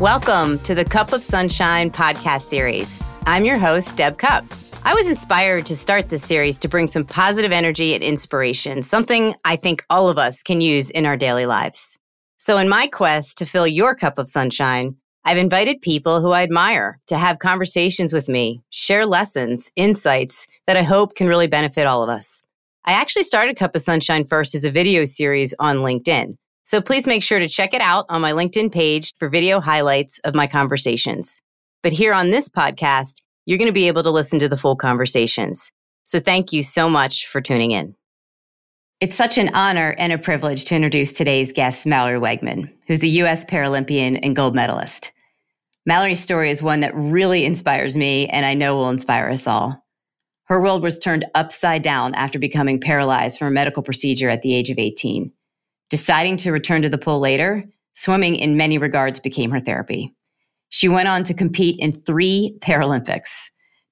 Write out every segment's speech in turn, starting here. Welcome to the Cup of Sunshine podcast series. I'm your host, Deb Cupp. I was inspired to start this series to bring some positive energy and inspiration, something I think all of us can use in our daily lives. So in my quest to fill your cup of sunshine, I've invited people who I admire to have conversations with me, share lessons, insights that I hope can really benefit all of us. I actually started Cup of Sunshine first as a video series on LinkedIn. So please make sure to check it out on my LinkedIn page for video highlights of my conversations. But here on this podcast, you're going to be able to listen to the full conversations. So thank you so much for tuning in. It's such an honor and a privilege to introduce today's guest, Mallory Weggemann, who's a U.S. Paralympian and gold medalist. Mallory's story is one that really inspires me and I know will inspire us all. Her world was turned upside down after becoming paralyzed from a medical procedure at the age of 18. Deciding to return to the pool later, swimming in many regards became her therapy. She went on to compete in 3 Paralympics.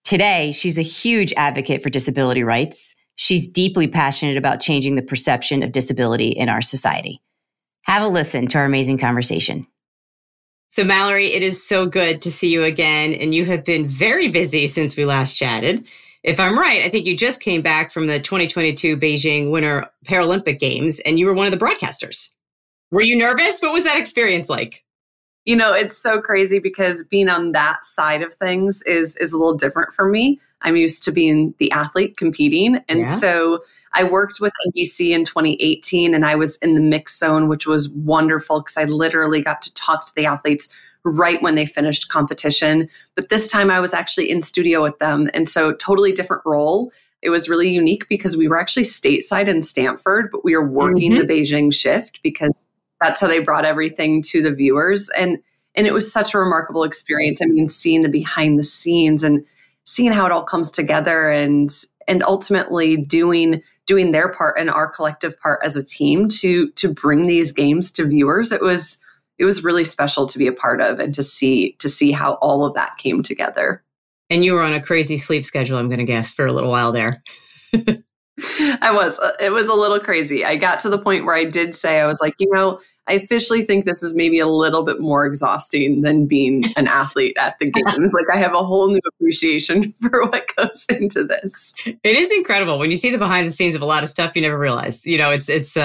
Today, she's a huge advocate for disability rights. She's deeply passionate about changing the perception of disability in our society. Have a listen to our amazing conversation. So Mallory, it is so good to see you again, and you have been very busy since we last chatted. If I'm right, I think you just came back from the 2022 Beijing Winter Paralympic Games, and you were one of the broadcasters. Were you nervous? What was that experience like? You know, it's so crazy because being on that side of things is a little different for me. I'm used to being the athlete competing. And so I worked with NBC in 2018, and I was in the mix zone, which was wonderful because I literally got to talk to the athletes right when they finished competition. But this time I was actually in studio with them. And so totally different role. It was really unique because we were actually stateside in Stanford, but we were working the Beijing shift because that's how they brought everything to the viewers. And it was such a remarkable experience. I mean, seeing the behind the scenes and seeing how it all comes together and ultimately doing their part and our collective part as a team to bring these games to viewers. It was really special to be a part of and to see how all of that came together. And you were on a crazy sleep schedule, I'm going to guess, for a little while there. I was. It was a little crazy. I got to the point where I did say, I was like, you know, I officially think this is maybe a little bit more exhausting than being an athlete at the games. Like, I have a whole new appreciation for what goes into this. It is incredible. When you see the behind the scenes of a lot of stuff, you never realize. You know, it's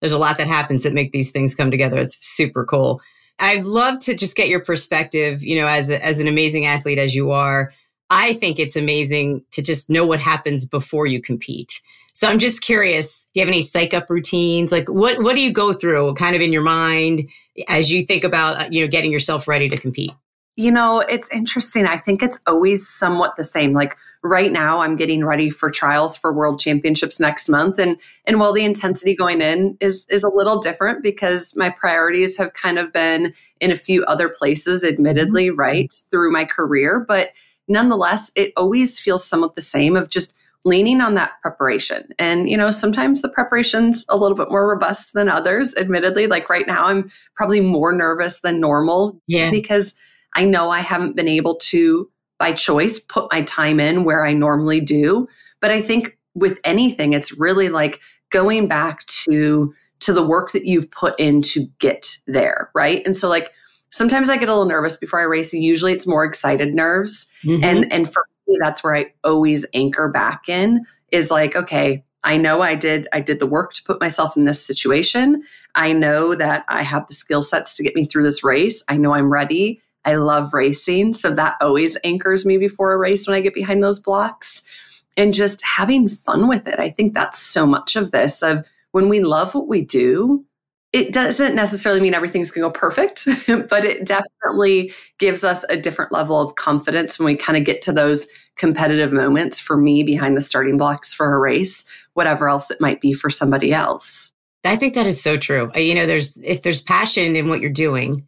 there's a lot that happens that make these things come together. It's super cool. I'd love to just get your perspective, you know, as an amazing athlete as you are. I think it's amazing to just know what happens before you compete. So I'm just curious, do you have any psych-up routines? Like what do you go through kind of in your mind as you think about, you know, getting yourself ready to compete? You know, it's interesting. I think it's always somewhat the same. Like right now I'm getting ready for trials for world championships next month. And while the intensity going in is a little different because my priorities have kind of been in a few other places, admittedly, right, through my career. But nonetheless, it always feels somewhat the same of just leaning on that preparation. And, you know, sometimes the preparation's a little bit more robust than others, admittedly. Like right now I'm probably more nervous than normal because I know I haven't been able to, by choice, put my time in where I normally do. But I think with anything, it's really like going back to the work that you've put in to get there, right? And so like sometimes I get a little nervous before I race. Usually it's more excited nerves. And for me, that's where I always anchor back in is like, okay, I know I did the work to put myself in this situation. I know that I have the skill sets to get me through this race. I know I'm ready. I love racing. So that always anchors me before a race when I get behind those blocks and just having fun with it. I think that's so much of this of when we love what we do, it doesn't necessarily mean everything's going to go perfect, but it definitely gives us a different level of confidence when we kind of get to those competitive moments for me behind the starting blocks for a race, whatever else it might be for somebody else. I think that is so true. You know, if there's passion in what you're doing,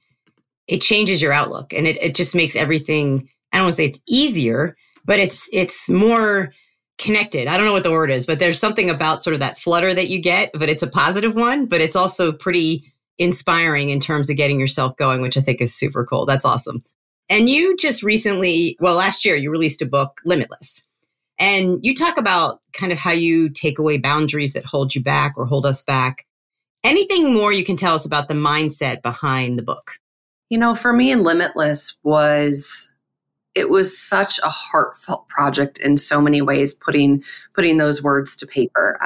it changes your outlook and it just makes everything, I don't want to say it's easier, but it's more connected. I don't know what the word is, but there's something about sort of that flutter that you get, but it's a positive one, but it's also pretty inspiring in terms of getting yourself going, which I think is super cool. That's awesome. And you just recently, well, last year, you released a book, Limitless. And you talk about kind of how you take away boundaries that hold you back or hold us back. Anything more you can tell us about the mindset behind the book? You know, for me, Limitless was, it was such a heartfelt project in so many ways, putting those words to paper.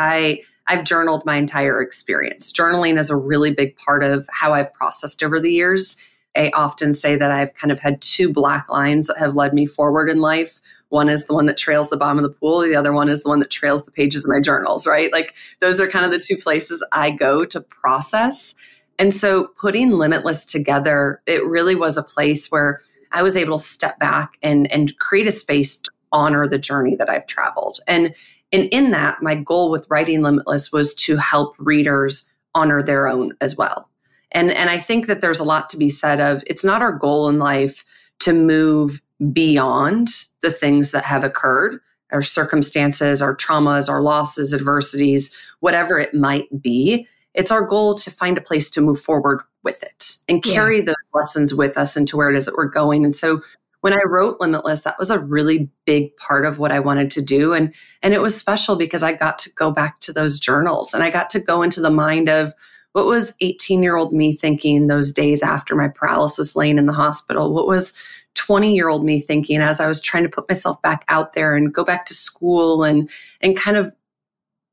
I've journaled my entire experience. Journaling is a really big part of how I've processed over the years. I often say that I've kind of had two black lines that have led me forward in life. One is the one that trails the bottom of the pool. The other one is the one that trails the pages of my journals, right? Like those are kind of the two places I go to process. And so putting Limitless together, it really was a place where I was able to step back and create a space to honor the journey that I've traveled. And in that, my goal with writing Limitless was to help readers honor their own as well. And I think that there's a lot to be said of, it's not our goal in life to move beyond the things that have occurred, our circumstances, our traumas, our losses, adversities, whatever it might be. It's our goal to find a place to move forward with it and carry those lessons with us into where it is that we're going. And so when I wrote Limitless, that was a really big part of what I wanted to do. And it was special because I got to go back to those journals and I got to go into the mind of, what was 18-year-old me thinking those days after my paralysis laying in the hospital? What was 20-year-old me thinking as I was trying to put myself back out there and go back to school and kind of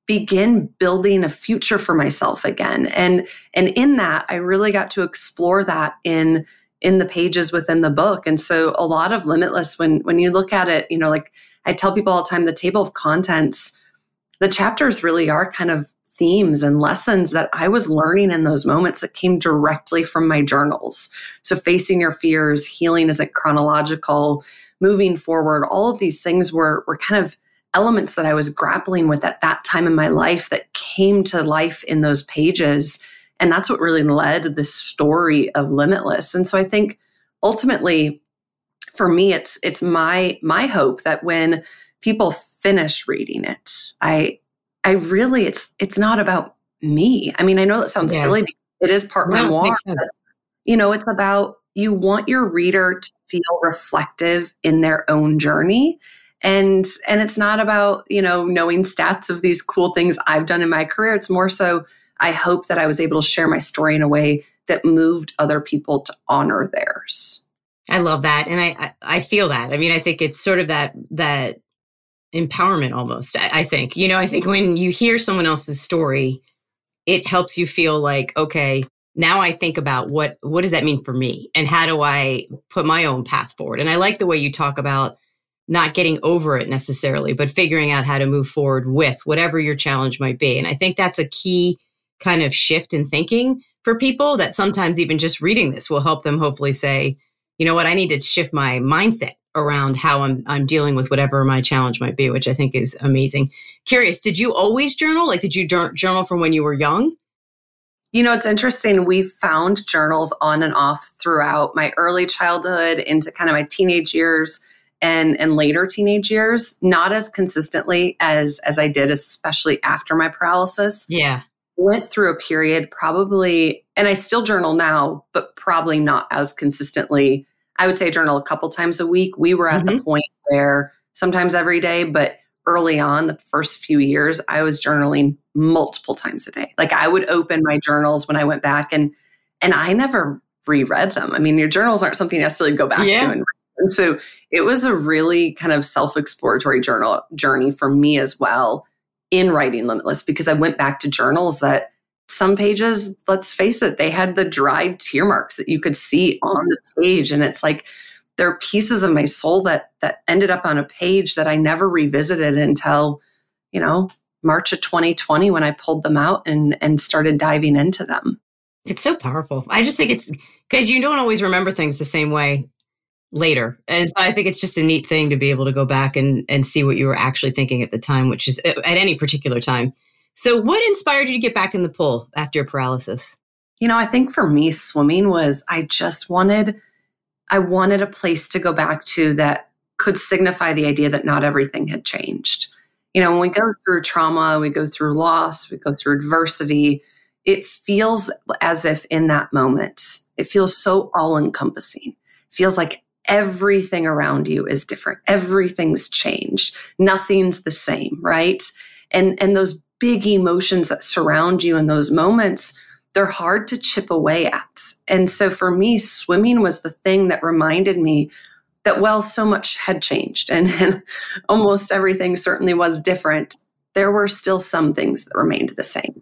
begin building a future for myself again? And in that, I really got to explore that in the pages within the book. And so a lot of Limitless, when you look at it, you know, like I tell people all the time, the table of contents, the chapters really are kind of themes and lessons that I was learning in those moments that came directly from my journals. So facing your fears, healing isn't chronological, moving forward, all of these things were kind of elements that I was grappling with at that time in my life that came to life in those pages. And that's what really led the story of Limitless. And so I think ultimately for me, it's my hope that when people finish reading it, I really, it's not about me. I mean, I know that sounds silly, because it is part memoir, but, you know, it's about, you want your reader to feel reflective in their own journey. And it's not about, you know, knowing stats of these cool things I've done in my career. It's more so, I hope that I was able to share my story in a way that moved other people to honor theirs. I love that. And I feel that. I mean, I think it's sort of that empowerment almost, I think. You know, I think when you hear someone else's story, it helps you feel like, okay, now I think about what does that mean for me? And how do I put my own path forward? And I like the way you talk about not getting over it necessarily, but figuring out how to move forward with whatever your challenge might be. And I think that's a key kind of shift in thinking for people that sometimes even just reading this will help them hopefully say, you know what, I need to shift my mindset around how I'm dealing with whatever my challenge might be, which I think is amazing. Curious, did you always journal? Like, did you journal from when you were young? You know, it's interesting. We found journals on and off throughout my early childhood into kind of my teenage years and later teenage years, not as consistently as I did, especially after my paralysis. Yeah. Went through a period probably, and I still journal now, but probably not as consistently. I would say journal a couple times a week. We were at the point where sometimes every day, but early on, the first few years, I was journaling multiple times a day. Like I would open my journals when I went back and I never reread them. I mean, your journals aren't something you necessarily go back to and read. And so it was a really kind of self-exploratory journey for me as well in writing Limitless, because I went back to journals that some pages, let's face it, they had the dried tear marks that you could see on the page. And it's like, there are pieces of my soul that ended up on a page that I never revisited until, you know, March of 2020, when I pulled them out and started diving into them. It's so powerful. I just think it's because you don't always remember things the same way later. And so I think it's just a neat thing to be able to go back and see what you were actually thinking at the time, which is at any particular time. So what inspired you to get back in the pool after your paralysis? You know, I think for me, swimming was, I wanted a place to go back to that could signify the idea that not everything had changed. You know, when we go through trauma, we go through loss, we go through adversity, it feels as if in that moment, it feels so all-encompassing. It feels like everything around you is different. Everything's changed. Nothing's the same, right? And those big emotions that surround you in those moments, they're hard to chip away at. And so for me, swimming was the thing that reminded me that, well, so much had changed and almost everything certainly was different. There were still some things that remained the same.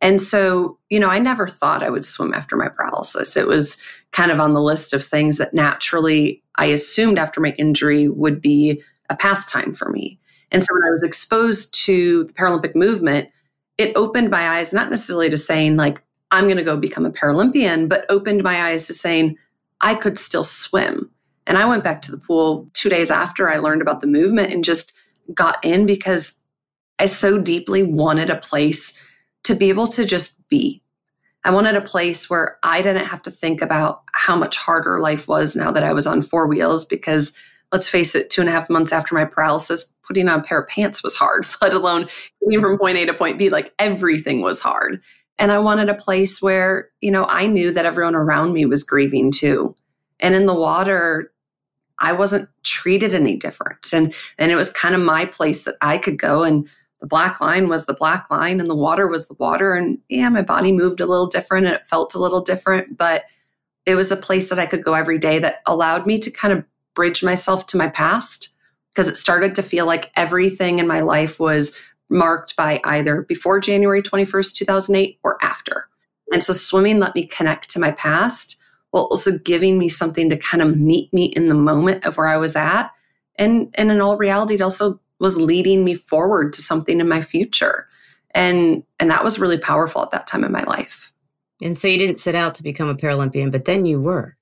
And so, you know, I never thought I would swim after my paralysis. It was kind of on the list of things that naturally I assumed after my injury would be a pastime for me. And so when I was exposed to the Paralympic movement, it opened my eyes, not necessarily to saying like, I'm going to go become a Paralympian, but opened my eyes to saying I could still swim. And I went back to the pool 2 days after I learned about the movement and just got in because I so deeply wanted a place to be able to just be. I wanted a place where I didn't have to think about how much harder life was now that I was on four wheels, because let's face it, 2.5 months after my paralysis, putting on a pair of pants was hard, let alone getting from point A to point B, like everything was hard. And I wanted a place where, you know, I knew that everyone around me was grieving too. And in the water, I wasn't treated any different. And it was kind of my place that I could go. And the black line was the black line and the water was the water. And yeah, my body moved a little different and it felt a little different, but it was a place that I could go every day that allowed me to kind of bridge myself to my past, because it started to feel like everything in my life was marked by either before January 21st, 2008 or after. And so swimming let me connect to my past while also giving me something to kind of meet me in the moment of where I was at. And in all reality, it also was leading me forward to something in my future. And that was really powerful at that time in my life. And so you didn't set out to become a Paralympian, but then you were.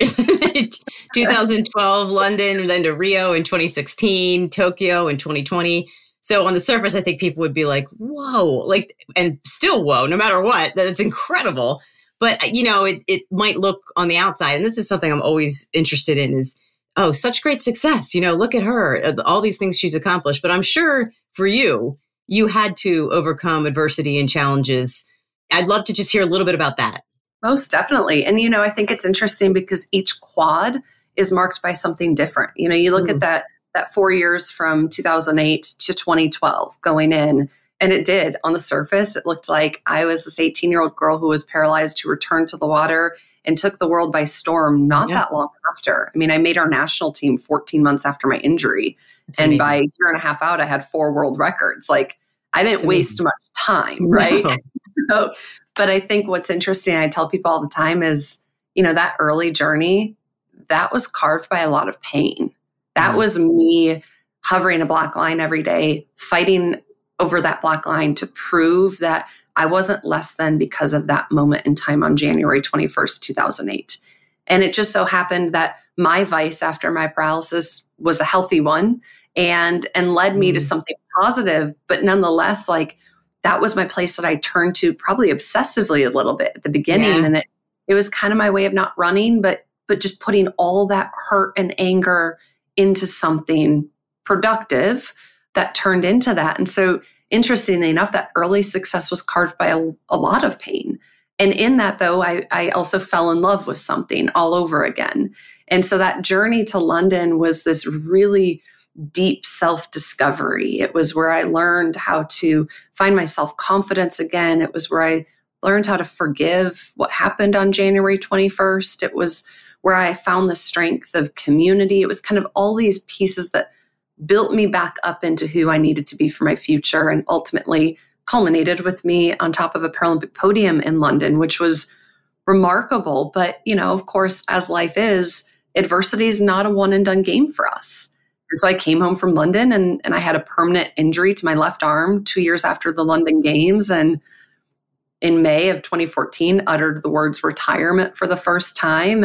2012, London, then to Rio in 2016, Tokyo in 2020. So on the surface, I think people would be like, whoa, like, and still whoa, no matter what, that's incredible. But, you know, it might look on the outside, and this is something I'm always interested in is, oh, such great success. You know, look at her, all these things she's accomplished. But I'm sure for you, you had to overcome adversity and challenges. I'd love to just hear a little bit about that. Most definitely. And, you know, I think it's interesting because each quad is marked by something different. You know, you look at that 4 years from 2008 to 2012 going in. And it did. On the surface, it looked like I was this 18-year-old girl who was paralyzed, who returned to the water and took the world by storm not that long after. I mean, I made our national team 14 months after my injury. That's and amazing. By a year and a half out, I had 4 world records. Like, I didn't waste much time, right? No. But I think what's interesting, I tell people all the time is, you know, that early journey, that was carved by a lot of pain. That was me hovering a black line every day, fighting over that black line to prove that I wasn't less than because of that moment in time on January 21st, 2008. And it just so happened that my vice after my paralysis was a healthy one and led me to something positive. But nonetheless, like that was my place that I turned to probably obsessively a little bit at the beginning. Yeah. And it was kind of my way of not running, but just putting all that hurt and anger into something productive that turned into that. And so interestingly enough, that early success was carved by a lot of pain. And in that though, I also fell in love with something all over again. And so that journey to London was this really deep self-discovery. It was where I learned how to find my self-confidence again. It was where I learned how to forgive what happened on January 21st. It was where I found the strength of community. It was kind of all these pieces that built me back up into who I needed to be for my future and ultimately culminated with me on top of a Paralympic podium in London, which was remarkable. But, you know, of course, as life is, adversity is not a one and done game for us. And so I came home from London and I had a permanent injury to my left arm 2 years after the London Games. And in May of 2014, uttered the words retirement for the first time.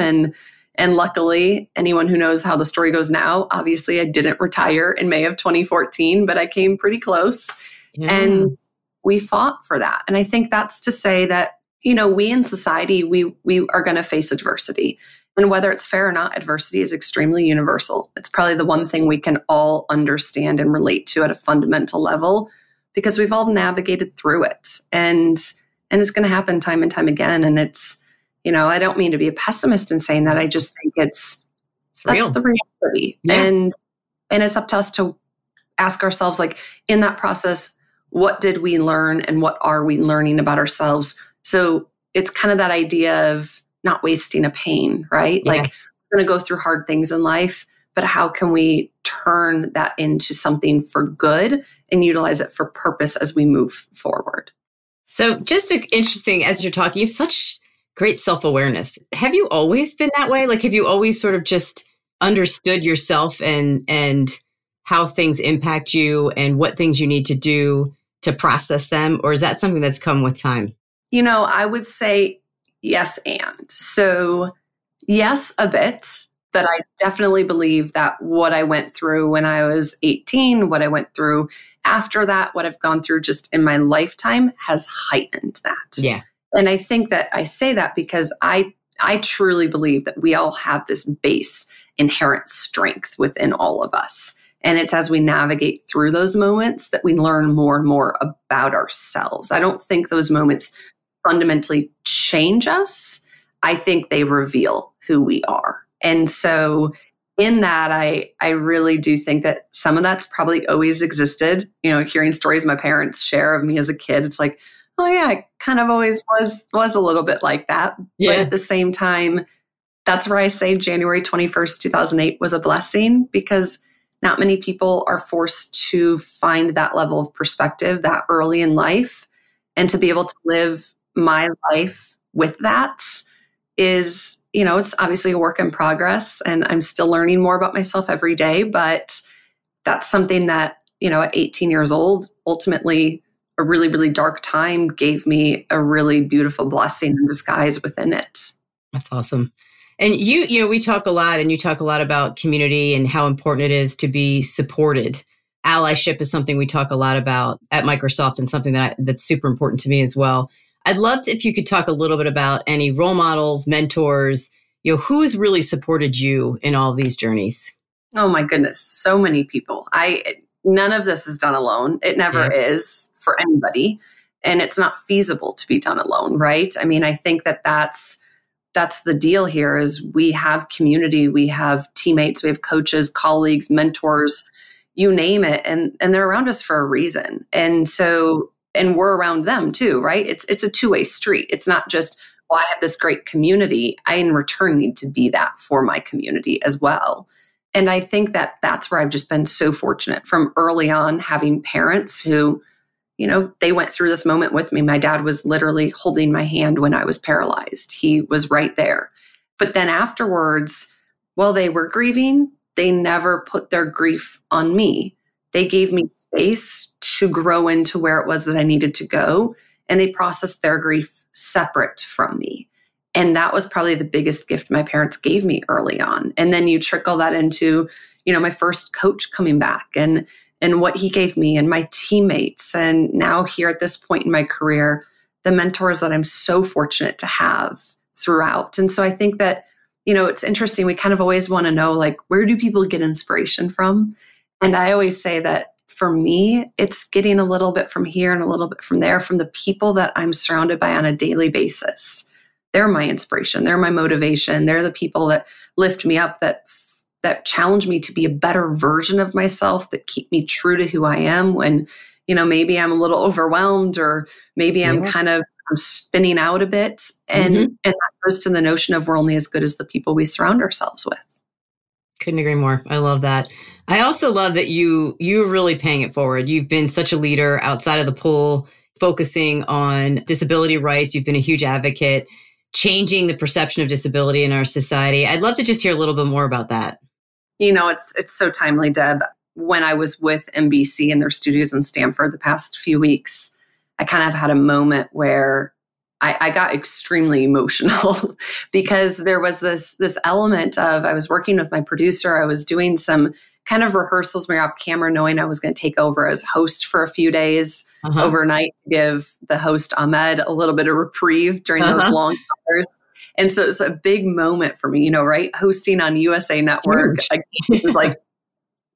And luckily, anyone who knows how the story goes now, obviously I didn't retire in May of 2014, but I came pretty close. Yeah. And we fought for that. And I think that's to say that, you know, we in society, we are going to face adversity. And whether it's fair or not, adversity is extremely universal. It's probably the one thing we can all understand and relate to at a fundamental level, because we've all navigated through it. And it's going to happen time and time again. And it's, you know, I don't mean to be a pessimist in saying that. I just think it's that's real. The reality. Yeah. And it's up to us to ask ourselves, like, in that process, what did we learn and what are we learning about ourselves? So it's kind of that idea of not wasting a pain, right? Yeah. Like, we're going to go through hard things in life, but how can we turn that into something for good and utilize it for purpose as we move forward? So just interesting, as you're talking, you have such great self-awareness. Have you always been that way? Like, have you always sort of just understood yourself and how things impact you and what things you need to do to process them? Or is that something that's come with time? You know, I would say yes and. So yes, a bit. But I definitely believe that what I went through when I was 18, what I went through after that, what I've gone through just in my lifetime has heightened that. Yeah. And I think that I say that because I truly believe that we all have this base inherent strength within all of us. And it's as we navigate through those moments that we learn more and more about ourselves. I don't think those moments fundamentally change us. I think they reveal who we are. And so in that, I really do think that some of that's probably always existed. You know, hearing stories my parents share of me as a kid, it's like, oh yeah, I kind of always was a little bit like that. Yeah. But at the same time, that's where I say January 21st, 2008 was a blessing, because not many people are forced to find that level of perspective that early in life. And to be able to live my life with that is, you know, it's obviously a work in progress, and I'm still learning more about myself every day, but that's something that, you know, at 18 years old, ultimately a really, really dark time gave me a really beautiful blessing in disguise within it. That's awesome. And you know, we talk a lot, and you talk a lot about community and how important it is to be supported. Allyship is something we talk a lot about at Microsoft, and something that that's super important to me as well. I'd love if you could talk a little bit about any role models, mentors, you know, who's really supported you in all these journeys? Oh my goodness, so many people. None of this is done alone. It never is for anybody. And it's not feasible to be done alone, right? I mean, I think that that's the deal here is we have community, we have teammates, we have coaches, colleagues, mentors, you name it. And they're around us for a reason. And so and we're around them too, right? It's a two-way street. It's not just, well, I have this great community. I, in return, need to be that for my community as well. And I think that that's where I've just been so fortunate from early on, having parents who, you know, they went through this moment with me. My dad was literally holding my hand when I was paralyzed. He was right there. But then afterwards, while they were grieving, they never put their grief on me. They gave me space to grow into where it was that I needed to go. And they processed their grief separate from me. And that was probably the biggest gift my parents gave me early on. And then you trickle that into, you know, my first coach coming back and what he gave me and my teammates. And now here at this point in my career, the mentors that I'm so fortunate to have throughout. And so I think that, you know, it's interesting. We kind of always want to know, like, where do people get inspiration from? And I always say that for me, it's getting a little bit from here and a little bit from there from the people that I'm surrounded by on a daily basis. They're my inspiration. They're my motivation. They're the people that lift me up, that challenge me to be a better version of myself, that keep me true to who I am when, you know, maybe I'm a little overwhelmed or maybe I'm kind of spinning out a bit. And that goes to the notion of we're only as good as the people we surround ourselves with. Couldn't agree more. I love that. I also love that you're really paying it forward. You've been such a leader outside of the pool, focusing on disability rights. You've been a huge advocate, changing the perception of disability in our society. I'd love to just hear a little bit more about that. You know, it's so timely, Deb. When I was with NBC and their studios in Stanford the past few weeks, I kind of had a moment where I got extremely emotional because there was this element of I was working with my producer. I was doing some kind of rehearsals. We were off camera knowing I was going to take over as host for a few days overnight to give the host Ahmed a little bit of reprieve during those long hours. And so it was a big moment for me, you know, right? Hosting on USA Network. Like, it was like,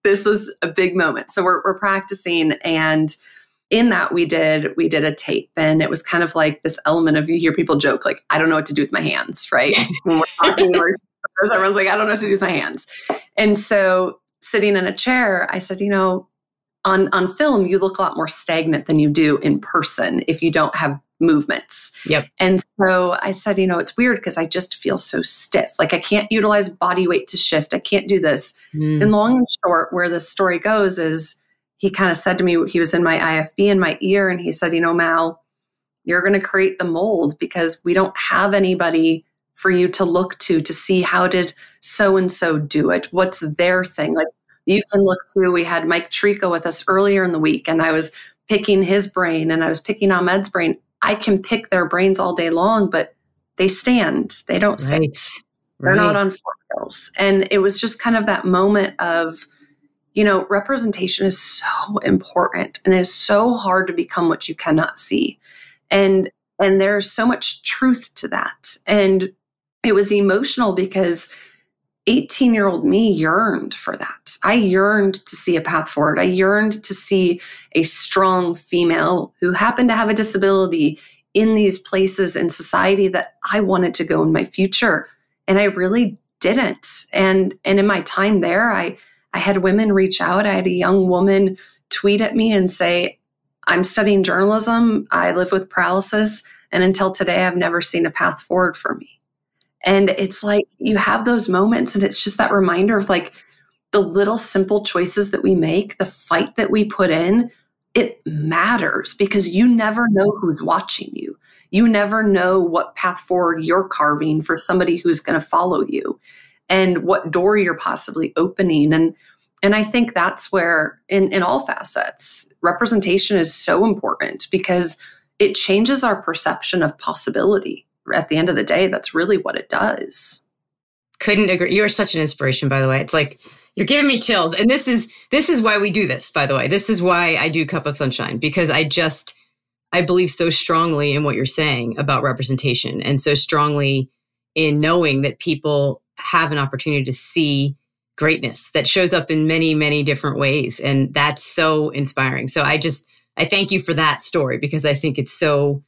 this was a big moment. So we're practicing, and in that we did a tape, and it was kind of like this element of you hear people joke, like, I don't know what to do with my hands, right? Yeah. When we're talking, everyone's like, I don't know what to do with my hands. And so sitting in a chair, I said, you know, on film, you look a lot more stagnant than you do in person if you don't have movements. Yep. And so I said, you know, it's weird because I just feel so stiff. Like I can't utilize body weight to shift. I can't do this. Mm. And long and short, where the story goes is he kind of said to me, he was in my IFB in my ear. And he said, you know, Mal, you're going to create the mold because we don't have anybody for you to look to see how did so-and-so do it? What's their thing? Like you can look to, we had Mike Trico with us earlier in the week and I was picking his brain and I was picking Ahmed's brain. I can pick their brains all day long, but they stand. They don't sit. They're not on four wheels. And it was just kind of that moment of, you know, representation is so important and it's so hard to become what you cannot see. And there's so much truth to that. And it was emotional because 18-year-old me yearned for that. I yearned to see a path forward. I yearned to see a strong female who happened to have a disability in these places in society that I wanted to go in my future. And I really didn't. And in my time there, I had women reach out. I had a young woman tweet at me and say, I'm studying journalism. I live with paralysis. And until today, I've never seen a path forward for me. And it's like, you have those moments and it's just that reminder of like the little simple choices that we make, the fight that we put in, it matters because you never know who's watching you. You never know what path forward you're carving for somebody who's going to follow you and what door you're possibly opening. And I think that's where in all facets, representation is so important because it changes our perception of possibility. At the end of the day, that's really what it does. Couldn't agree. You're such an inspiration, by the way. It's like, you're giving me chills. And this is why we do this, by the way. This is why I do Cup of Sunshine, because I believe so strongly in what you're saying about representation and so strongly in knowing that people have an opportunity to see greatness that shows up in many, many different ways. And that's so inspiring. So I thank you for that story because I think it's so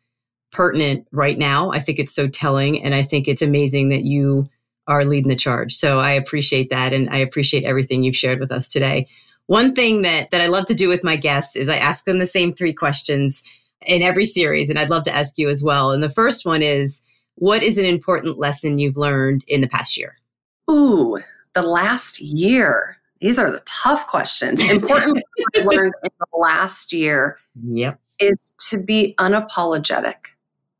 pertinent right now. I think it's so telling. And I think it's amazing that you are leading the charge. So I appreciate that. And I appreciate everything you've shared with us today. One thing that I love to do with my guests is I ask them the same three questions in every series. And I'd love to ask you as well. And the first one is, what is an important lesson you've learned in the past year? Ooh, the last year. These are the tough questions. Important I've learned in the last year. Yep. Is to be unapologetic.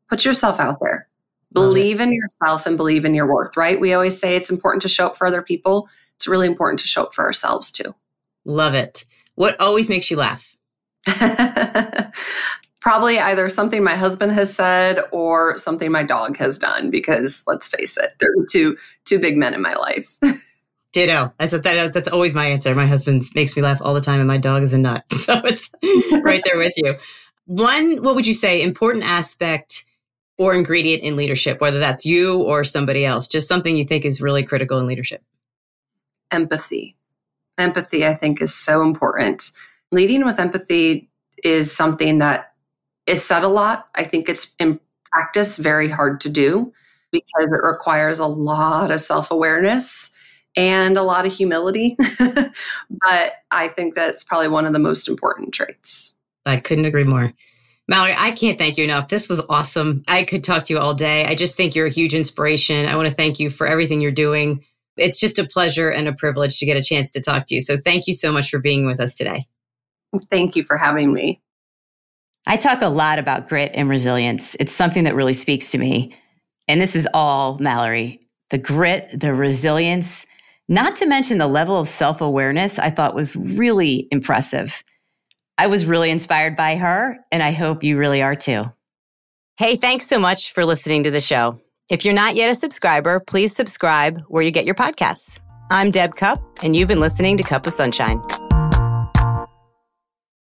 Put yourself out there. Believe in yourself and believe in your worth, right? We always say it's important to show up for other people. It's really important to show up for ourselves too. Love it. What always makes you laugh? Probably either something my husband has said or something my dog has done because let's face it, there are two big men in my life. Ditto. That's always my answer. My husband makes me laugh all the time and my dog is a nut. So it's right there with you. What would you say, important aspect or ingredient in leadership, whether that's you or somebody else, just something you think is really critical in leadership? Empathy. Empathy, I think, is so important. Leading with empathy is something that is said a lot. I think it's in practice very hard to do because it requires a lot of self-awareness and a lot of humility. But I think that's probably one of the most important traits. I couldn't agree more. Mallory, I can't thank you enough. This was awesome. I could talk to you all day. I just think you're a huge inspiration. I want to thank you for everything you're doing. It's just a pleasure and a privilege to get a chance to talk to you. So thank you so much for being with us today. Thank you for having me. I talk a lot about grit and resilience. It's something that really speaks to me. And this is all Mallory. The grit, the resilience, not to mention the level of self-awareness I thought was really impressive. I was really inspired by her, and I hope you really are too. Hey, thanks so much for listening to the show. If you're not yet a subscriber, please subscribe where you get your podcasts. I'm Deb Cupp, and you've been listening to Cup of Sunshine.